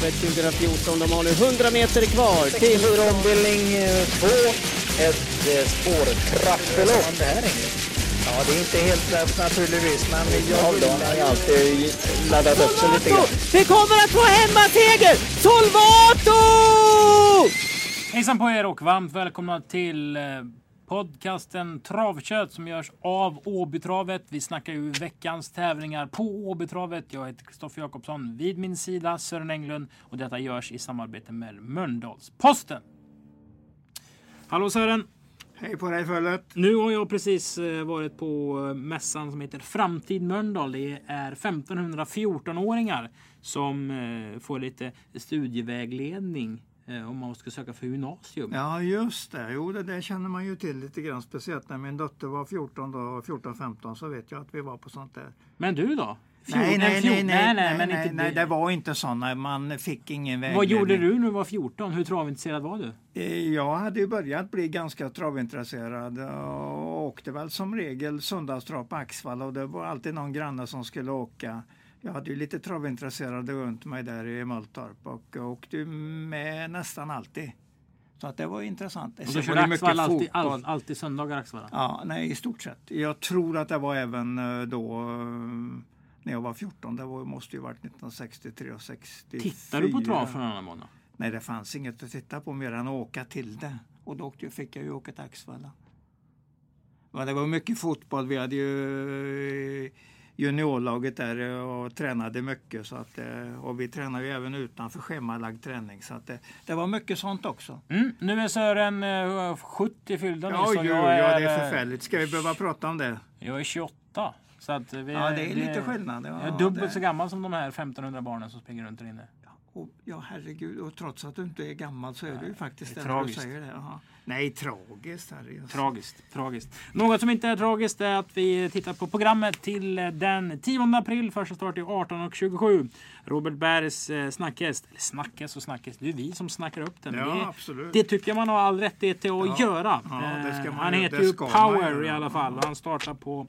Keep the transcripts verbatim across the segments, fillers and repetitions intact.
Travet tjugo fjorton. De har nu hundra meter kvar till ombildning två. Ett spårtrappelopp. Ja, det är inte helt lätt naturligtvis, men jag har ju alltid laddat upp så lite grann. Vi kommer att få hemmaseger! Solvato! Hejsan på er och varmt välkomna till podcasten Travkött som görs av Åby Travet. Vi snackar ju veckans tävlingar på Åby Travet. Jag heter Kristoffer Jakobsson, vid min sida Sören Englund, och detta görs i samarbete med Mölndals Posten. Hallå Sören! Hej på dig följet! Nu har jag precis varit på mässan som heter Framtid Mölndal. Det är femtonhundrafjorton-åringar som får lite studievägledning om man ska söka för gymnasium. Ja, just det. Jo, det där känner man ju till lite grann. Speciellt när min dotter var fjorton femton så vet jag att vi var på sånt där. Men du då? fjorton, nej, nej, nej, nej, nej, nej, men nej, inte nej, det var inte sådana. Man fick ingen vägledning. Vad gjorde du när du var fjorton? Hur travintresserad var du? Jag hade ju börjat bli ganska travintresserad och åkte väl som regel söndagstrav på Axvalla, och det var alltid någon granne som skulle åka. Jag hade ju lite travintresserade runt mig där i Möltorp och åkte med nästan alltid. Så att det var intressant. Och då körde Axvalla alltid, all, alltid söndagar Axvalla? Ja, nej, i stort sett. Jag tror att det var även då när jag var fjorton. Det var, måste ju varit nittonhundrasextiotre och sextiofyra. Tittar du på trav för en annan månad? Nej, det fanns inget att titta på mer än att åka till det. Och då fick jag ju åka till Axvalla. Ja, det var mycket fotboll. Vi hade ju juniorlaget där och tränade mycket, så att, och vi tränade ju även utanför schemalagd träning, så att det, det var mycket sånt också. Mm, nu är Sören sjuttio fyllda nu, ja, så jo, jag är, ja, det är förfärligt. Ska vi behöva prata om det? Jag är tjugoåtta, så att vi, ja, det är lite det, skillnad. Ja, jag är dubbelt det. Så gammal som de här femtonhundra barnen som springer runt där inne. Och, ja, herregud, och trots att du inte är gammal så är nej, du ju faktiskt det, det du säger det. Aha. Nej, tragiskt, herregud. Tragiskt, tragiskt. Något som inte är tragiskt är att vi tittar på programmet till den tionde april. Första start är arton och tjugosju. Robert Bergs snackhäst. Eller snackhäst och snackhäst. Det är vi som snackar upp den. Ja, det, absolut. Det tycker man har all rätt till att ja. göra. Ja, det ska man han ju, heter ju Power i alla fall. Han startar på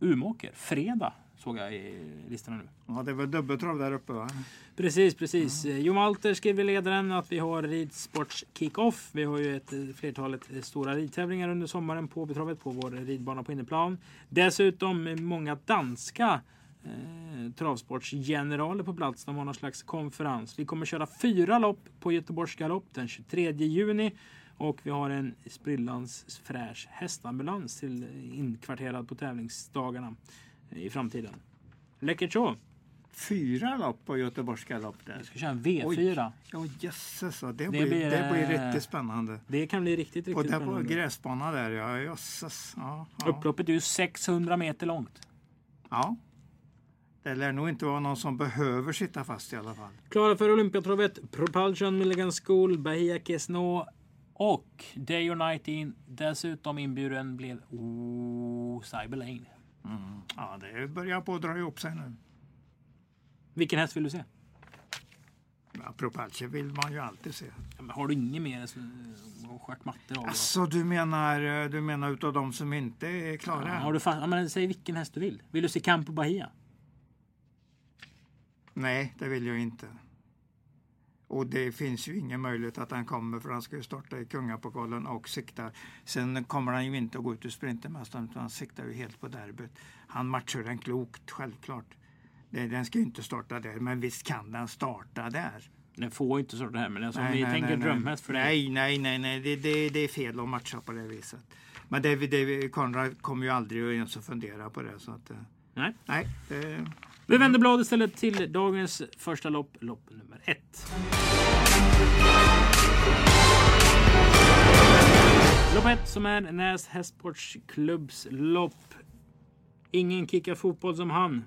Umåker, fredag. Såg jag i listorna nu. Ja, det var dubbeltrav där uppe, va? Precis, precis. Mm. Jo Malter skriver ledaren att vi har ridsports kick-off. Vi har ju ett flertalet stora ridtävlingar under sommaren på betravet på vår ridbana på inneplan. Dessutom många danska eh, travsportsgeneraler på plats. De har någon slags konferens. Vi kommer köra fyra lopp på Göteborgska lopp den tjugotredje juni. Och vi har en sprillans fräsch hästambulans till inkvarterad på tävlingsdagarna i framtiden. Läckert så. Fyra lopp på Göteborgska lopp där. Vi ska köra en V fyra. Ja, jösses. Det, det, blir, blir, det blir riktigt spännande. Det kan bli riktigt, riktigt spännande. Och det på gräsbana där, ja, jösses. Ja, ja. Upploppet är ju sexhundra meter långt. Ja. Det lär nog inte vara någon som behöver sitta fast i alla fall. Klara för Olympiatravet, Propulsion, Milligan School, Bahia, Kesno och Day or Night Inn. Dessutom inbjuden blev oh, Cyberlane. Mm. Ja, det börjar på att dra ihop sig nu. Vilken häst vill du se? Ja, Propulsion vill man ju alltid se. Ja, men har du inget mer än stjärtmatte? Alltså, du menar, du menar utav de som inte är klara? Ja, har du fa- ja, men säg vilken häst du vill. Vill du se Campo Bahia? Nej, det vill jag inte. Och det finns ju ingen möjlighet att han kommer, för han ska ju starta i Kungapokalen och siktar. Sen kommer han ju inte att gå ut ur sprintermästaren, utan han siktar ju helt på derbyt. Han matchar den klokt, självklart. Den ska ju inte starta där, men visst kan den starta där. Den får inte starta här, men alltså, nej, vi nej, tänker drömhäst för det. Nej, nej, nej, nej. Det, det, det är fel att matcha på det viset. Men David, David Conrad kommer ju aldrig att ens fundera på det, så att... Nej. Nej. Det... Vi vänder blad istället till dagens första lopp, lopp nummer ett. Lopp ett som är Näs hästsportsklubbs lopp. Ingen kickar fotboll som han.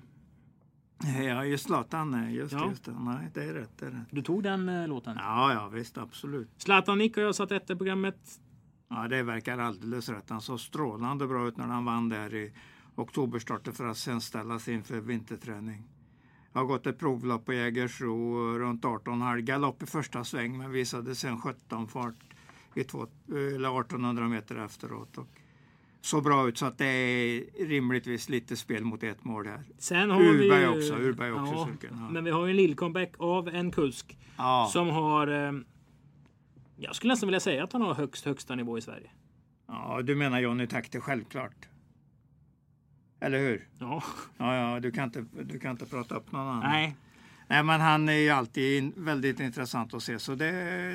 Ja, just Slatane, just, ja. just det. Nej, det är rätt, det är rätt. Du tog den eh, låten? Ja, ja, visst, absolut. Slatane Nick och jag satt efter programmet. Ja, det verkar alldeles rätt. Han såg strålande bra ut när han vann där i oktoberstarten för att sen ställa sig inför vinterträning. Jag har gått ett provlopp på Jägersro runt arton och en halv. Galopp i första sväng, men visade sen sjutton fart i två, eller artonhundra meter efteråt. Och så bra ut så att det är rimligtvis lite spel mot ett mål här. Sen har Urberg vi, också, Urberg också ja, cirkeln, ja. Men vi har ju en lillcomeback av en kusk ja. som har, jag skulle nästan vilja säga att han har högst högsta nivå i Sverige. Ja, du menar Johnny Takter, självklart. Eller hur? Ja. Ja, ja du, kan inte, du kan inte prata upp någon annan. Nej. Nej, men han är ju alltid väldigt intressant att se, så det,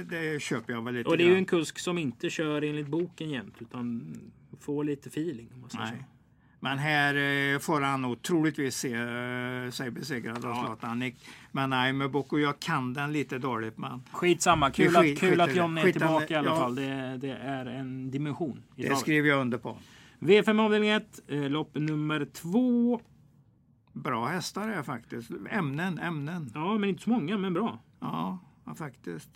det köper jag väl lite. Och det är grann. Ju en kusk som inte kör enligt boken jämt, utan får lite feeling. Om man säger Nej. Så. Men här får han nog troligtvis se sig besegrad av Slatane. Ja. Men nej, med Boko, jag kan den lite dåligt. Men... Skitsamma, kul att, kul att Johnny är tillbaka i alla ja. fall. Det, det är en dimension. I det taget. Skriver jag under på. V fem avdelning ett, lopp nummer två. Bra hästar är faktiskt. Ämnen, ämnen. Ja, men inte så många, men bra. Ja, ja faktiskt.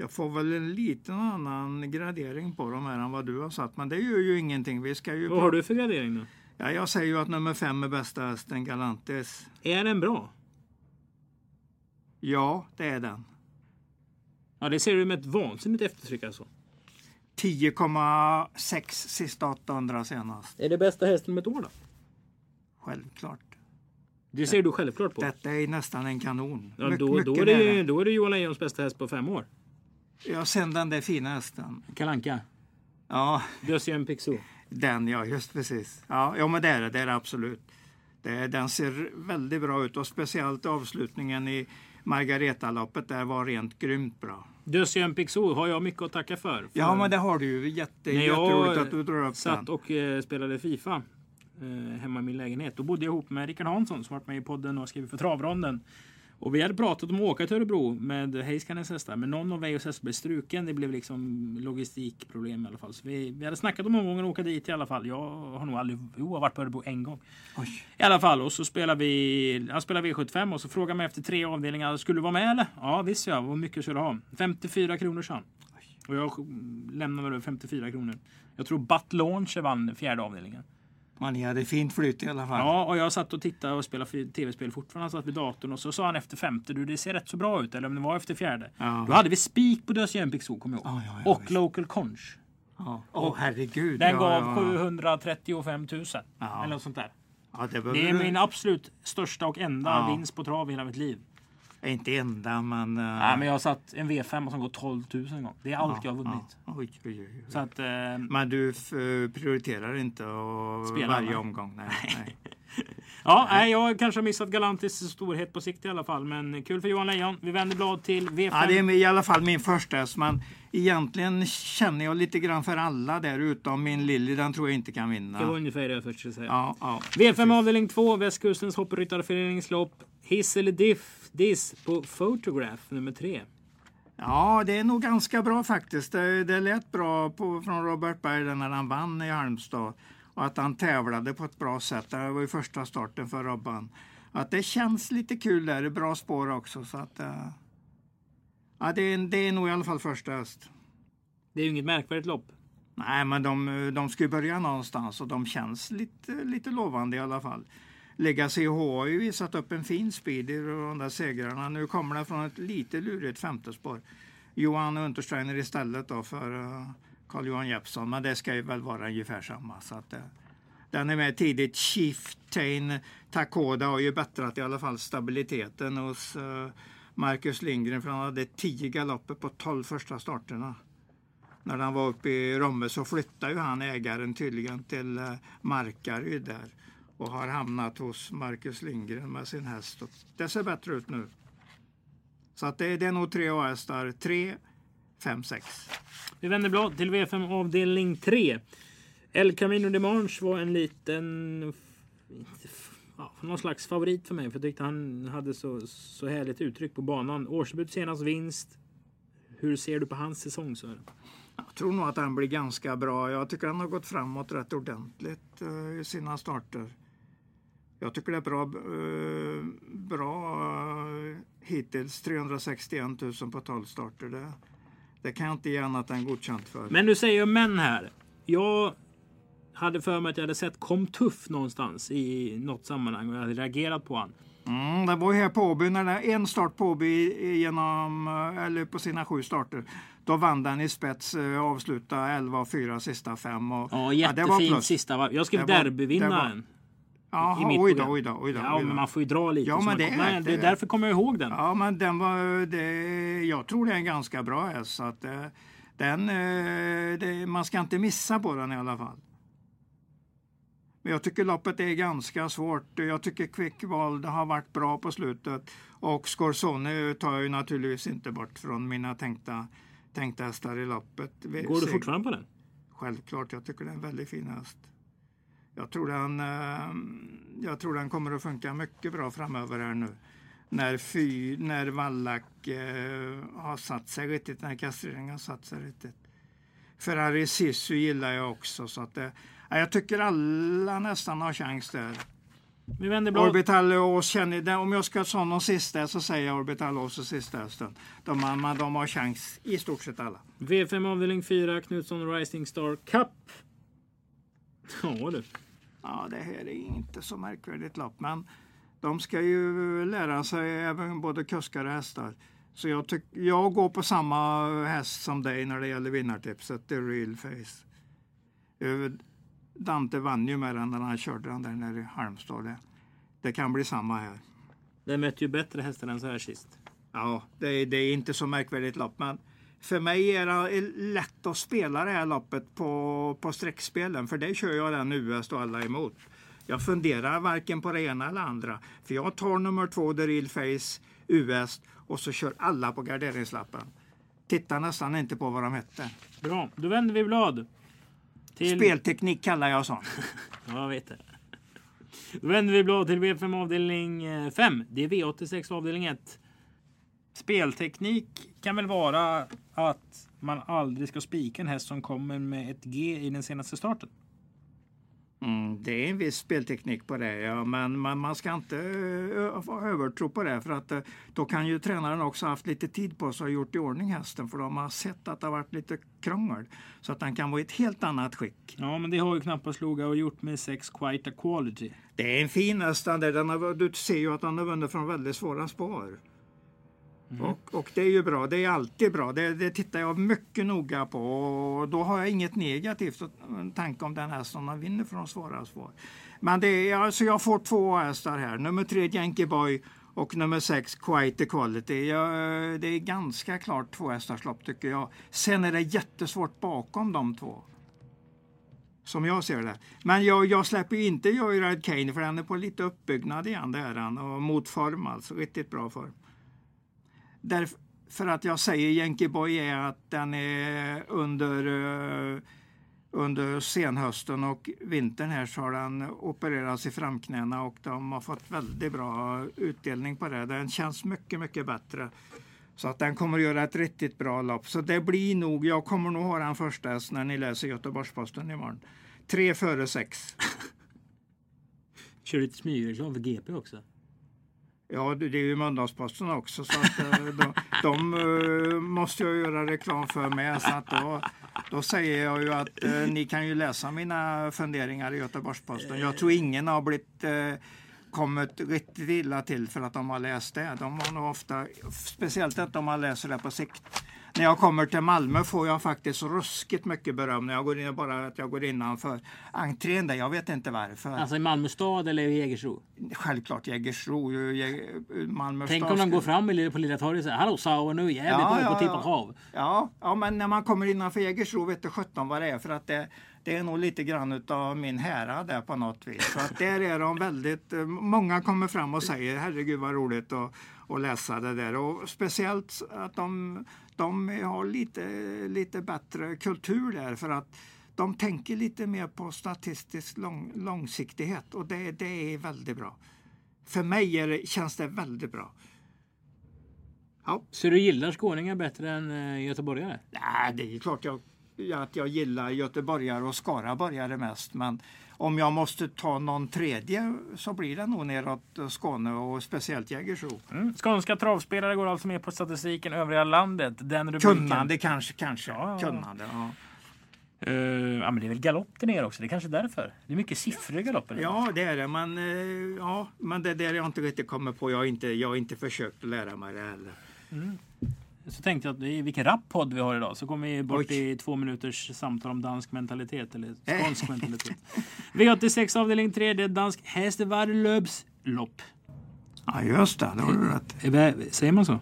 Jag får väl en liten annan gradering på dem här än vad du har satt. Men det gör ju ingenting. Vi ska ju vad på... har du för gradering då? Ja, jag säger ju att nummer fem är bästa hästen, Galantis. Är den bra? Ja, det är den. Ja, det ser du med ett vansinnigt eftertryck alltså. tio komma sex sista åttahundra senast. Är det bästa hästen med ett år då? Självklart. Det ser det, du självklart på. Detta är nästan en kanon. Ja, My, då, då, är det, då är det Johan Lejons bästa häst på fem år. Ja, sen den där fina hästen. Kalanka. Ja. Dösjön Pixo. Den, ja, just precis. Ja, ja men det är det, det är det absolut. Det, den ser väldigt bra ut och speciellt avslutningen i Margareta-loppet där var rent grymt bra. Dösjön Pixo har jag mycket att tacka för. för ja, men det har du ju. Jätte, jätteroligt att du drar upp satt den. Och eh, spelade FIFA. Hemma i min lägenhet. Då bodde jag ihop med Rickard Hansson som varit med i podden och skrivit för Travronden. Och vi hade pratat om att åka till Örebro med Heiskanens hästar. Men någon av Vejos hästar blev struken. Det blev liksom logistikproblem i alla fall. Så vi, vi hade snackat om många gånger att åka dit i alla fall. Jag har nog aldrig jo, har varit på Örebro en gång. Oj. I alla fall. Och så spelade vi jag spelade V sjuttiofem och så frågade man efter tre avdelningar. Skulle du vara med eller? Ja visst jag. Hur mycket skulle du ha? femtiofyra kronor sedan. Och jag lämnade över femtiofyra kronor. Jag tror Bat Launcher vann fjärde avdelningen. Man hade fint flytt i alla fall. Ja, och jag satt och tittade och spelade tv-spel fortfarande. Satt vid datorn och så sa han efter femte, du det ser rätt så bra ut. Eller om det var efter fjärde. Ja. Då hade vi spik på Dösjön Pixo, kommer jag ihåg. Ja, ja, ja, och visst. Local Conch. Ja. Åh, oh, herregud. Den ja, gav ja, ja. sjuhundratrettiofem tusen. Ja. Eller något sånt där. Ja, det, det är min absolut största och enda ja. vinst på trav i hela mitt liv. Inte enda, men... Uh... Nej, men jag har satt en V fem som går tolv tusen en gång. Det är allt ja, jag har vunnit. Ja. Oj, oj, oj, oj. Så att, uh... Men du f- prioriterar inte och Spelar, varje man. omgång? Nej. nej. ja, nej. Jag kanske har missat Galantis storhet på sikt i alla fall. Men kul för Johan Lejon. Vi vänder blad till V fem. Ja, det är i alla fall min första. Men egentligen känner jag lite grann för alla där utom min Lilly. Den tror jag inte kan vinna. Det var ungefär det jag först skulle säga. Ja, ja, V fem avdelning två, Västkustens hoppryttarföreningslopp. Hiss eller diff, diss på Photograph nummer tre. Ja, det är nog ganska bra faktiskt. Det, det lät bra på, från Robert Bergs när han vann i Halmstad. Och att han tävlade på ett bra sätt. Det var ju första starten för Robban. Att det känns lite kul där. Det är bra spår också. Så att, ja, det, är, det är nog i alla fall första häst. Det är ju inget märkvärdigt lopp. Nej, men de, de ska ju börja någonstans. Och de känns lite, lite lovande i alla fall. Legacy har ju visat upp en fin speed i de där segrarna. Nu kommer det från ett lite lurigt femtespår. Johan Untersteiner istället då för Carl-Johan Jeppsson. Men det ska ju väl vara ungefär samma. Så att, eh, den är med tidigt. Chieftain Takoda har ju bättrat i alla fall stabiliteten hos eh, Marcus Lindgren. För han hade tio galopper på tolv första starterna. När han var uppe i Romme så flyttade ju han ägaren tydligen till eh, Markaryd där. Och har hamnat hos Marcus Lindgren med sin häst. Det ser bättre ut nu. Så att det, det är nog tre hästar. tre, fem, sex. Vi vänder blad till V fem avdelning tre. El Camino de Manche var en liten... Ja, någon slags favorit för mig. För jag tyckte han hade så, så härligt uttryck på banan. Årsbud senast vinst. Hur ser du på hans säsong, Sören? Jag tror nog att han blir ganska bra. Jag tycker han har gått framåt rätt ordentligt i sina starter. Jag tycker det är bra, bra hittills. trehundrasextioen tusen på tolv starter. Det, det kan jag inte ge annat än godkänt för. Men du säger ju män här. Jag hade för mig att jag hade sett Kom Tuff någonstans i något sammanhang och jag hade reagerat på han. Mm, det var ju här på Åby, när det var en start på Åby genom, eller på sina sju starter. Då vann den i spets, avslutade elva och fyra sista fem. Och, ja, jättefint ja, sista. Jag skulle derbyvinna en. Jaha, oj då, oj då, oj då. Ja, men man får ju dra lite. Ja, men det, man, är, det är därför kommer jag ihåg den. Ja, men den var, det, jag tror det är en ganska bra häst. Så att den, det, man ska inte missa på den i alla fall. Men jag tycker loppet är ganska svårt. Jag tycker Quickval har varit bra på slutet. Och Scorsone tar jag ju naturligtvis inte bort från mina tänkta, tänkta hästar i loppet. Går du fortfarande på den? Självklart, jag tycker det är en väldigt fin häst. Jag tror, den, jag tror den kommer att funka mycket bra framöver här nu. När, fy, när Wallach eh, har satt sig riktigt, när kastreringen har satt sig riktigt. Ferrari Sisu gillar jag också. Så att det, jag tycker alla nästan har chans där. Vi vänder blå. Orbital och känner, om jag ska säga någon sista så säger jag Orbital och så sista hästen. De, de har chans i stort sett alla. V fem avdelning fyra, Knutsson Rising Star Cup. Ja, det. ja, det här är inte så märkvärdigt lopp, men de ska ju lära sig även både kuskar och hästar. Så jag, tyck, jag går på samma häst som dig när det gäller vinnartipset, The Real Face. Dante vann ju med den när han körde den där nere i Halmstad. Det, det kan bli samma här. Det mötte ju bättre hästar än så här sist. Ja, det, det är inte så märkvärdigt lopp, men för mig är det lätt att spela det här loppet på, på streckspelen. För det kör jag den U S och alla emot. Jag funderar varken på det ena eller andra. För jag tar nummer två, The Real Face, U S. Och så kör alla på garderingslappen. Tittar nästan inte på vad de hette. Bra, då vänder vi blad. Till... Spelteknik kallar jag sånt. Ja, jag vet det. Då vänder vi blad till V fem avdelning fem. Det är V åttiosex avdelning ett. Spelteknik kan väl vara att man aldrig ska spika en häst som kommer med ett G i den senaste starten. Mm, det är en viss spelteknik på det, ja, men man, man ska inte övertro på det, för att då kan ju tränaren också haft lite tid på sig och gjort i ordning hästen, för de har sett att det har varit lite krångel, så att den kan vara i ett helt annat skick. Ja, men det har ju knappast Loga och gjort med sex Quite a Quality. Det är en fin häst, du ser ju att han har vunnit från väldigt svåra spår. Mm. Och, och det är ju bra, det är alltid bra, det, det tittar jag mycket noga på, och då har jag inget negativt tanke om den här som han vinner från svåra svår. Men det är, alltså jag får två hästar här, nummer tre Jenkeboy och nummer sex Quite Equality. Jag, det är ganska klart två hästarslopp tycker jag. Sen är det jättesvårt bakom de två, som jag ser det. Men jag, jag släpper ju inte Joyride Kane, för den är på lite uppbyggnad igen där, och mot form alltså, riktigt bra form. Därför att jag säger Jenkeboy är att den är under, under senhösten och vintern här så har den opererats i framknäna, och de har fått väldigt bra utdelning på det. Den känns mycket, mycket bättre. Så att den kommer att göra ett riktigt bra lopp. Så det blir nog, jag kommer nog ha den första häst när ni läser Göteborgsposten imorgon. Tre före sex. Kör lite smygreklam för G P också. Ja, det är ju Mölndals Posten också, så att de, de måste jag göra reklam för mig, så att då, då säger jag ju att eh, ni kan ju läsa mina funderingar i Göteborgsposten. Jag tror ingen har blivit, eh, kommit riktigt illa till för att de har läst det. De har nog ofta, speciellt att de har läst det på sikt. När jag kommer till Malmö får jag faktiskt ruskigt mycket beröm när jag går in, bara att jag går innanför entrén där. Jag vet inte varför. Alltså i Malmö stad eller i Jägersro? Självklart Jägersro. Malmö Tänk stad, om de går fram eller på Lilla Torget och säger hallå, Sauer nu, jävligt ja, bra ja, på typ av hav. Ja, ja, men när man kommer innanför Jägersro vet du sjutton vad det är, för att det, det är nog lite grann utav min härad där på något vis. Så att där är de väldigt, många kommer fram och säger herregud vad roligt att, att läsa det där. Och speciellt att de... De har lite, lite bättre kultur där, för att de tänker lite mer på statistisk lång, långsiktighet. Och det, det är väldigt bra. För mig är det, känns det väldigt bra. Ja. Så du gillar skåningar bättre än göteborgare? Nej, det är klart jag, att jag gillar göteborgare och skaraborgare mest. Men om jag måste ta någon tredje så blir det nog neråt Skåne och speciellt Jägersro. Mm. Skånska travspelare går alltså med på statistiken övriga landet. Den rubriken... Kunnande kanske, kanske. Ja. Kunnande, ja. Uh, ja, men det är väl galopp ner också, det är kanske därför. Det är mycket siffror i galoppen. Ja, det är det. Man, uh, ja, men det där jag inte riktigt kommer på. Jag har inte, jag har inte försökt lära mig det heller. Mm. Så tänkte jag att i vilken rappodd vi har idag så kommer vi bort Oj. i två minuters samtal om dansk mentalitet eller skånsk mentalitet. V åttiosex avdelning tre, det är dansk hästvarvlöpslopp. Ja, just det. Det har du rätt. E- säger man så?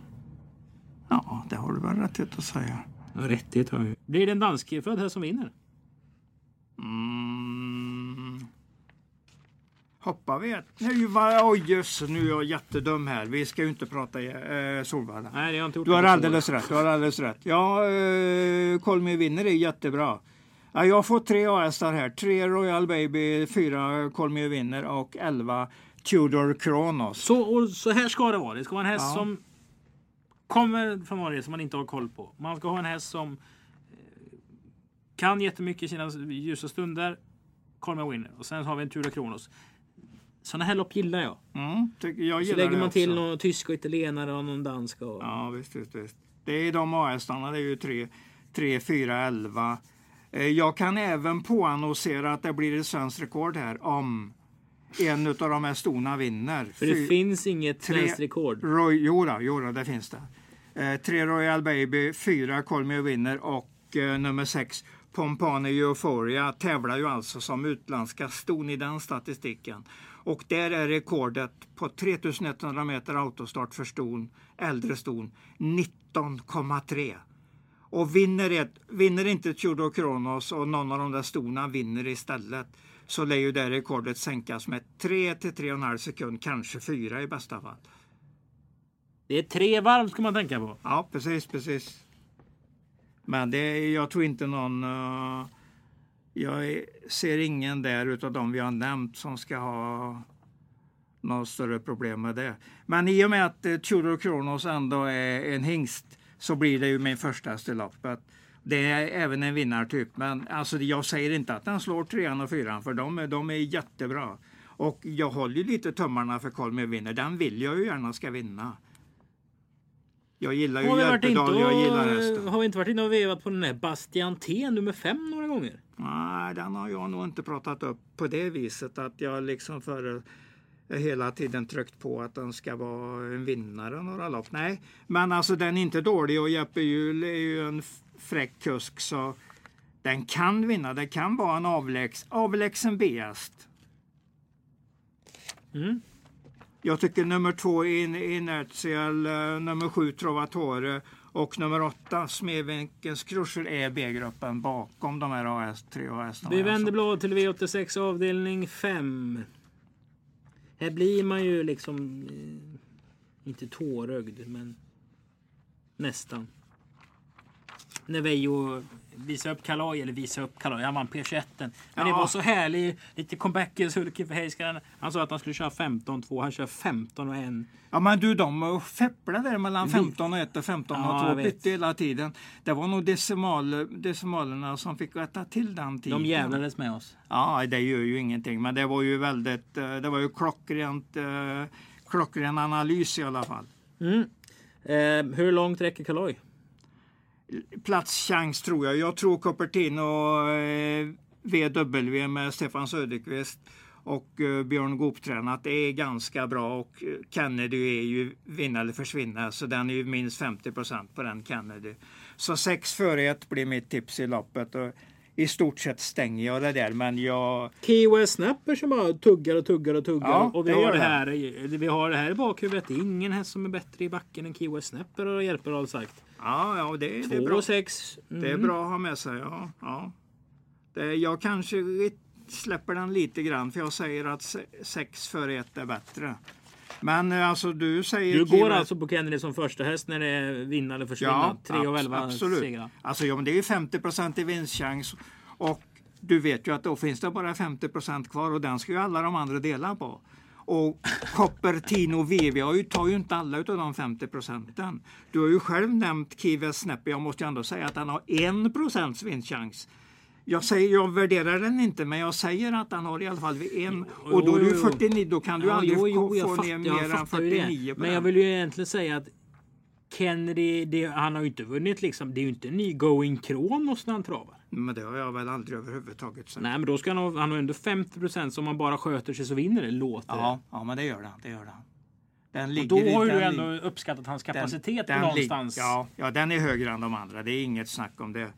Ja, det har du väl rätt att säga. Rättigt har jag. Blir det en danskfödd här som vinner? Mm. Hoppa vet. Nu var oj just nu är jag jättedum här. Vi ska ju inte prata eh, Solvalla. Nej, det har inte gjort. Du har alldeles rätt. Du har alldeles rätt. Ja, eh, Kolmö vinner är jättebra. Ja, jag får tre A S-ar här. Tre Royal Baby, fyra Kolmö vinner och elva Tudor Kronos. Så och, så här ska det vara. Det ska vara en häst ja. som kommer från Norge som man inte har koll på. Man ska ha en häst som kan jättemycket i sina ljusa stunder. Kolmö vinner. Och sen har vi en Tudor Kronos. Såna här lopp gillar jag. Mm, tycker jag gillar så lägger man till någon tysk och italienare och någon dansk. Och... Ja, visst, visst, visst. Det är de A S-arna. Det är ju tre, fyra, elva. Jag kan även påannonsera att det blir ett svenskt rekord här om... En av de här storna vinner. För det Fy, finns inget svenskt rekord. Jodå, jodå, det finns det. Eh, tre Royal Baby, fyra Kolmö vinner och eh, nummer sex Pompane Euphoria tävlar ju alltså som utländska ston i den statistiken. Och där är rekordet på tretusenetthundra meter autostart för ston, äldre ston, nitton komma tre. Och vinner, ett, vinner inte Tudor Kronos och någon av de där storna vinner istället. Så lär ju det rekordet sänkas med tre till tre komma fem sekund, kanske fyra i bästa fall. Det är tre varv ska man tänka på. Ja, precis, precis. Men det, jag tror inte någon... Uh, jag ser ingen där utav de vi har nämnt som ska ha något större problem med det. Men i och med att uh, Tudor Kronos ändå är en hingst så blir det ju min första häst i loppet. Det är även en vinnartyp, men alltså jag säger inte att den slår trean och fyran för de, de är jättebra. Och jag håller ju lite tummarna för Kolmö vinner. Den vill jag ju gärna ska vinna. Jag gillar ju Hjälpedal, jag gillar hästen. Har vi inte varit inne och vevat på den här Bastian T, nummer fem några gånger? Nej, den har jag nog inte pratat upp på det viset att jag liksom för... hela tiden tryckt på att den ska vara en vinnare några lopp. Nej, men alltså den är inte dålig och Jeppe Hjul är ju en fräck kusk så den kan vinna. Det kan vara en avlägs, avlägsen bäst. Mm. Jag tycker nummer två in, Inertial, nummer sju Trovatore och nummer åtta Smedvinkens Kruscher är B-gruppen bakom de här A S tre A S. Vi vänder blad till V åttiosex avdelning fem. Här blir man ju liksom inte tårögd men nästan. När Vejo visar upp Kalaj eller visar upp Kalaj, han vann P tjugoett. Men ja. Det var så härlig, lite comebackens hulken för Heiskaren. Han sa att han skulle köra femton två, han kör femton och ett. Ja men du, de fepplade där mellan femton och ett och femton och två ja, bytte hela tiden. Det var nog decimal, decimalerna som fick rätta till den tiden. De jävlades med oss. Ja, det gör ju ingenting. Men det var ju väldigt, det var ju klockrent, klockren analys i alla fall. Mm. Eh, hur långt räcker Kalaj? Platschans tror jag. Jag tror Cupertino och eh, V W med Stefan Söderqvist och eh, Björn Gooptränat. Det är ganska bra och Kennedy är ju vinna eller försvinna så den är ju minst femtio procent på den Kennedy. Så sex före ett blir mitt tips i loppet och i stort sett stänger jag det där men jag... Kiwi Snapper som bara tuggar och tuggar och tuggar ja, och vi har det här vi har det här i bakhuvudet. Ingen häst som är bättre i backen än Kiwi Snapper och hjälper all sagt. Ja, ja det, det är bra. Sex. Mm. Det är bra att ha med sig, ja. ja. Det, jag kanske släpper den lite grann för jag säger att sex före ett är bättre. Men alltså du säger... Du går Kiwi... alltså på Kennedy som första häst när det är vinna eller försvinna. Ja, tre och elva absolut. Segrar. Alltså ja, men det är ju femtio procent i vinstchans och du vet ju att då finns det bara femtio procent kvar och den ska ju alla de andra dela på. Och Cupertino V V tar ju inte alla utav de femtio procenten. Du har ju själv nämnt Kiwi Snapper. Jag måste ju ändå säga att han har en procents vinstchans. Jag, säger, jag värderar den inte, men jag säger att han har i alla fall en. Jo, och då är du fyrtionio, då kan du jo, aldrig jo, jo, få fatt, ner mer än fyrtionio. Men jag vill ju egentligen säga att Henry, det, han har ju inte vunnit liksom. Det är ju inte en ny going Kronos när han travar. Men det har jag väl aldrig överhuvudtaget sett. Nej, men då ska han ha, han har under femtio procent som man bara sköter sig så vinner det, låter ja, det. Ja, men det gör han, det gör han. Den ligger, och då har den, du ändå uppskattat hans kapacitet den, den någonstans. Lig, ja, ja, den är högre än de andra. Det är inget snack om det.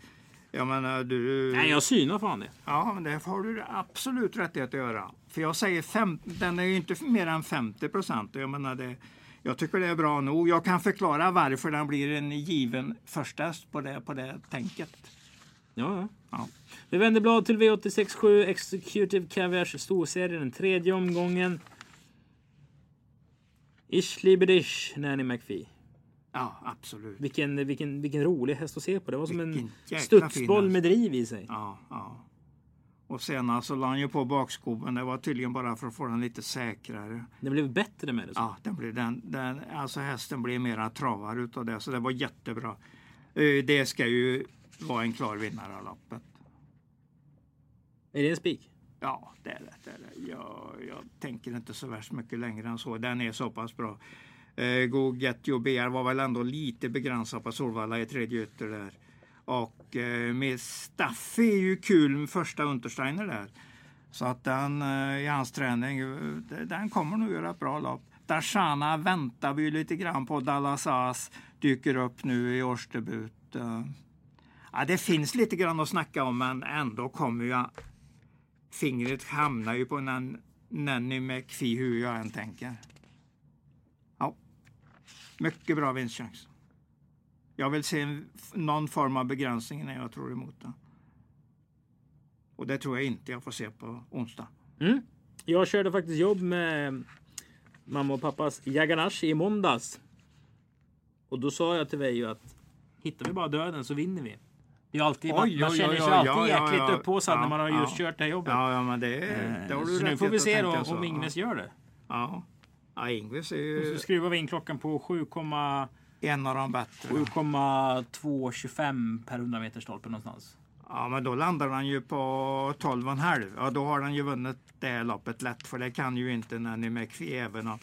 Jag menar, du... Nej, jag synar fan det. Ja, men det har du absolut rättighet att göra. För jag säger, fem, den är ju inte mer än femtio procent. Jag menar, det, jag tycker det är bra nog. Jag kan förklara varför den blir en given första på det, på det tänket. Ja, ja. ja. Vi vänder blad till V åttiosex sju Executive Caviars storserie, den tredje omgången. Ish Libedish, Nanny McPhee. Ja, absolut. Vilken, vilken, vilken rolig häst att se på. Det var som vilken en studsboll med driv i sig. Ja, ja. Och sen så la han ju på bakskoven. Det var tydligen bara för att få den lite säkrare. Den blev bättre med det. Så. Ja, den blev den, den, alltså hästen blev mera travar utav det. Så det var jättebra. Det ska ju vara en klar vinnare av loppet. Är det en spik? Ja, det är det. det, är det. Jag, jag tänker inte så värst mycket längre än så. Den är så pass bra. Eh, Go Get Your Bear var väl ändå lite begränsad på Solvalla i tredje ytter där. Och eh, med Staffy är ju kul med första Untersteiner där. Så att den eh, i hans träning, den kommer nog göra ett bra lopp. Darshana väntar vi ju lite grann på. Dallasas dyker upp nu i årsdebut. Eh, ja, det finns lite grann att snacka om, men ändå kommer ju fingret hamnar ju på en Nanny McPhee hur jag än tänker. Ja. Mycket bra vinstchans. Jag vill se en, någon form av begränsning när jag tror emot den. Och det tror jag inte jag får se på onsdag. Mm. Jag körde faktiskt jobb med mamma och pappas Jaganash i måndags. Och då sa jag till mig ju att hittar vi bara döden så vinner vi. Det är alltid, oj, man, man känner sig oj, oj, alltid oj, oj, jäkligt oj, oj, upphåsad ja, när man har ja, just kört det här jobbet. Ja, ja, men det, det har du så nu får vi se då om så. Ingves gör det. Ja, ja Ingves är ju... Så skruvar vi in klockan på sju komma tvåhundratjugofem per hundra meters stolpe någonstans. Ja, men då landar han ju på tolv komma fem. Ja, då har han ju vunnit det här loppet lätt. För det kan ju inte när ni är med kv även om...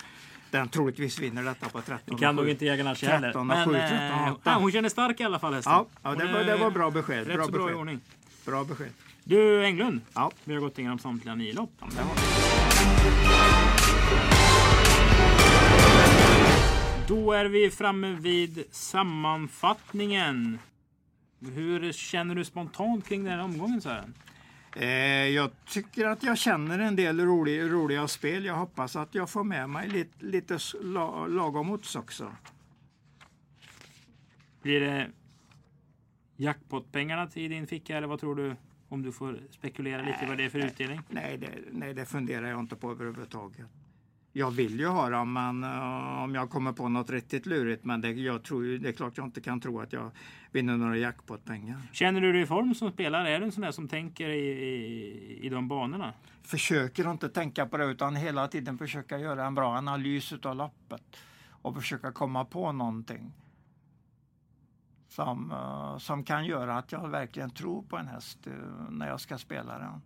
Den troligtvis vinner detta på tretton. Det kan nog inte Jägarnas heller. tretton, men, sju, tretton, ja, hon känner stark i alla fall hästen. Ja, ja det, var, det var bra besked. Rätt bra, så besked. Bra i ordning. Bra besked. Du Englund, ja. Vi har gått igenom samtliga nio lopp. Ja, då är vi framme vid sammanfattningen. Hur känner du spontant kring den här omgången, Sören? Jag tycker att jag känner en del roliga, roliga spel. Jag hoppas att jag får med mig lite, lite lagom odds också. Blir det jackpotpengarna i din ficka eller vad tror du? Om du får spekulera lite nej, vad det är för nej, utdelning? Nej det, nej, det funderar jag inte på överhuvudtaget. Jag vill ju ha dem, men uh, om jag kommer på något riktigt lurigt. Men det, jag tror ju, det är klart jag inte kan tro att jag vinner några jackpotpengar. Känner du dig i form som spelare? Är du en sån där som tänker i, i, i de banorna? Försöker inte tänka på det utan hela tiden försöka göra en bra analys av loppet. Och försöka komma på någonting som, uh, som kan göra att jag verkligen tror på en häst uh, när jag ska spela den.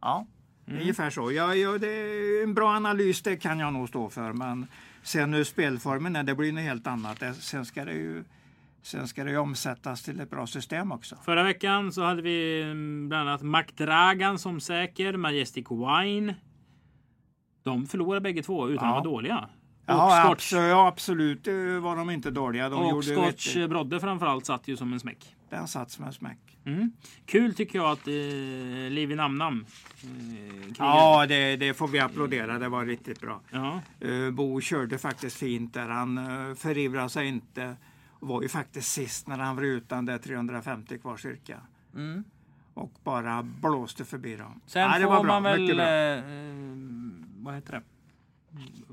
Ja. Mm. Ungefär så. Ja, ja, det är en bra analys, det kan jag nog stå för. Men sen nu spelformen är, det blir något helt annat. Sen ska det ju sen ska det ju omsättas till ett bra system också. Förra veckan så hade vi bland annat Mac Dragan som säker, Majestic Wine. De förlorade bägge två utan ja. att vara dåliga. Ja, Scotch, ja, absolut var de inte dåliga. De och Scotch Brodde framförallt satt ju som en smäck. Den satt som en smäck. Mm. Kul tycker jag att eh, Liv i namnamn. Eh, ja, det, det får vi applådera. Det var riktigt bra. Ja. Eh, Bo körde faktiskt fint där. Han eh, förivrade sig inte. Var ju faktiskt sist när han var utan det trehundrafemtio kvar cirka. Mm. Och bara blåste förbi dem. Sen ja, det får var bra. Man väl... Mycket bra. Eh, vad heter det?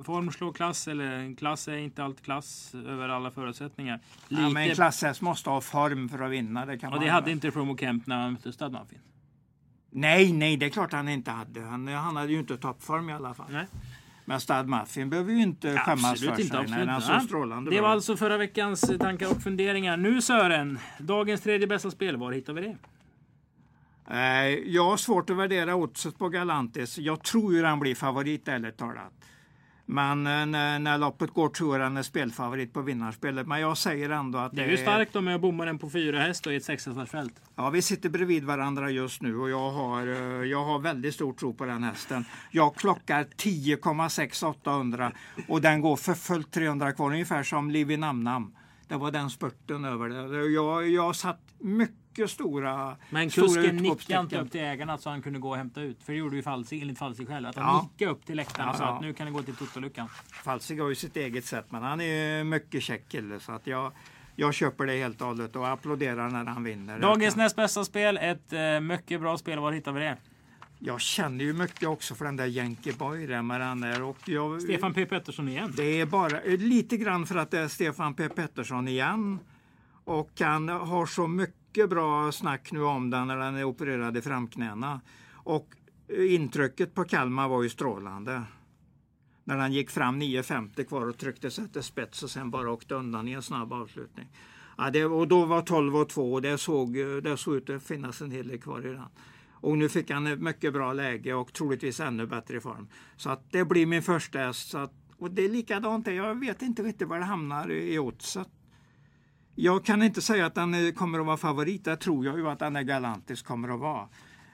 Form slår klass, eller klass är inte allt klass över alla förutsättningar. Lite... Ja, men en klass måste ha form för att vinna. Det kan och man det hade inte Promo Camp när han mötte Stadmanfin. Nej, nej, det är klart han inte hade. Han, han hade ju inte toppform i alla fall. Nej. Men Stadmanfin behöver ju inte ja, skämmas absolut för inte, sig. Absolut nej, inte. Strålande det var bra. Alltså förra veckans tankar och funderingar. Nu Sören, dagens tredje bästa spel. Var hittar vi det? Eh, jag har svårt att värdera oddset på Galantis. Jag tror ju han blir favorit eller talat. Men när, när loppet går tror jag han är spelfavorit på vinnarspelet. Men jag säger ändå att det är... Det är ju starkt om jag bommar den på fyra häst och i ett sexhästarsfält. Ja, vi sitter bredvid varandra just nu och jag har, jag har väldigt stor tro på den hästen. Jag klockar tio komma sex åttahundra och den går för fullt trehundra kvar, ungefär som Liv i Namnam. Det var den spurten över det. Jag, jag satt mycket stora... Men kusken nickade inte upp till ägarna så han kunde gå och hämta ut. För det gjorde ju Falsig, enligt Falsig själv. Att han ja. nickade upp till läktarna ja, så att ja. nu kan det gå till totoluckan. Falsig har ju sitt eget sätt, men han är mycket käck kille. Så att jag, jag köper det helt och hållet och applåderar när han vinner. Dagens näst bästa spel. Ett uh, mycket bra spel. Var hittar vi det? Jag känner ju mycket också för den där Jenkeboy där med den där. Och jag, Stefan P. Pettersson igen. Det är bara lite grann för att det är Stefan P. Pettersson igen. Och han har så mycket bra snack nu om den när den är opererad i framknäna. Och intrycket på Kalmar var ju strålande. När han gick fram nio femtio kvar och tryckte sig till spets och sen bara åkte undan i en snabb avslutning. Ja, det, och då var tolv och två och det såg, det såg ut att finnas en hel del kvar i den. Och nu fick han ett mycket bra läge och troligtvis ännu bättre form. Så att det blir min första häst. Så att, och det är likadant. Jag vet inte riktigt var det hamnar i oddset. Jag kan inte säga att han kommer att vara favorit. Det tror jag ju att han är Galantis kommer att vara.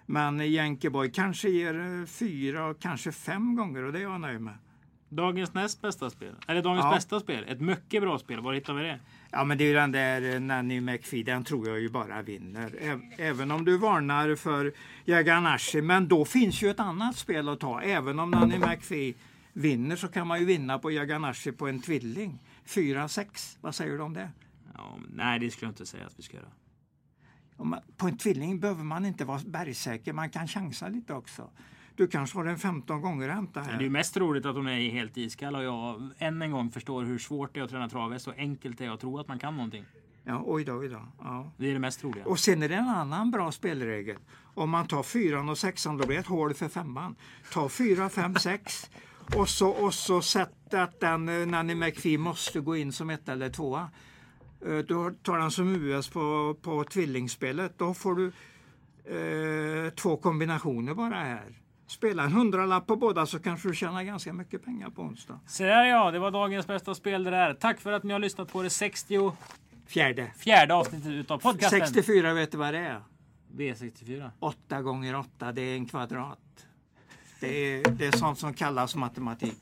Men Jenkeboy kanske ger fyra, kanske fem gånger. Och det är jag nöjd med. Dagens näst bästa spel. Eller dagens ja. bästa spel. Ett mycket bra spel. Var hittar vi det? Ja, men det är ju den där Nanny McPhee. Den tror jag ju bara vinner. Ä- även om du varnar för Jägarnashi. Men då finns ju ett annat spel att ta. Även om Nanny McPhee vinner så kan man ju vinna på Jägarnashi på en tvilling. fyra sex. Vad säger du om det? Ja, nej, det skulle jag inte säga att vi ska göra. Man, på en tvilling behöver man inte vara bergsäker. Man kan chansa lite också. Du kanske har den femton gånger att hämta här. Det är ju mest roligt att hon är helt iskall och jag än en gång förstår hur svårt det är att träna travet. Så enkelt det är att tro att man kan någonting. Ja, oj då, oj då. Ja. Det är det mest roliga. Och sen är det en annan bra spelregel. Om man tar fyran och sexan, då blir det ett hål för femman. Ta fyra, fem, sex. Och så, och så sätt att den Nanny McPhee måste gå in som ett eller tvåa. Då tar han som U S på, på tvillingsspelet. Då får du eh, två kombinationer bara här. Spela en hundralapp på båda så kanske du tjänar ganska mycket pengar på onsdag. Så där ja, det var dagens bästa spel det där. Tack för att ni har lyssnat på det sextiofjärde Fjärde. Fjärde avsnittet utav podcasten. sextiofyra, vet du vad det är? V sextiofyra. åtta gånger åtta, det är en kvadrat. Det är, det är sånt som kallas matematik.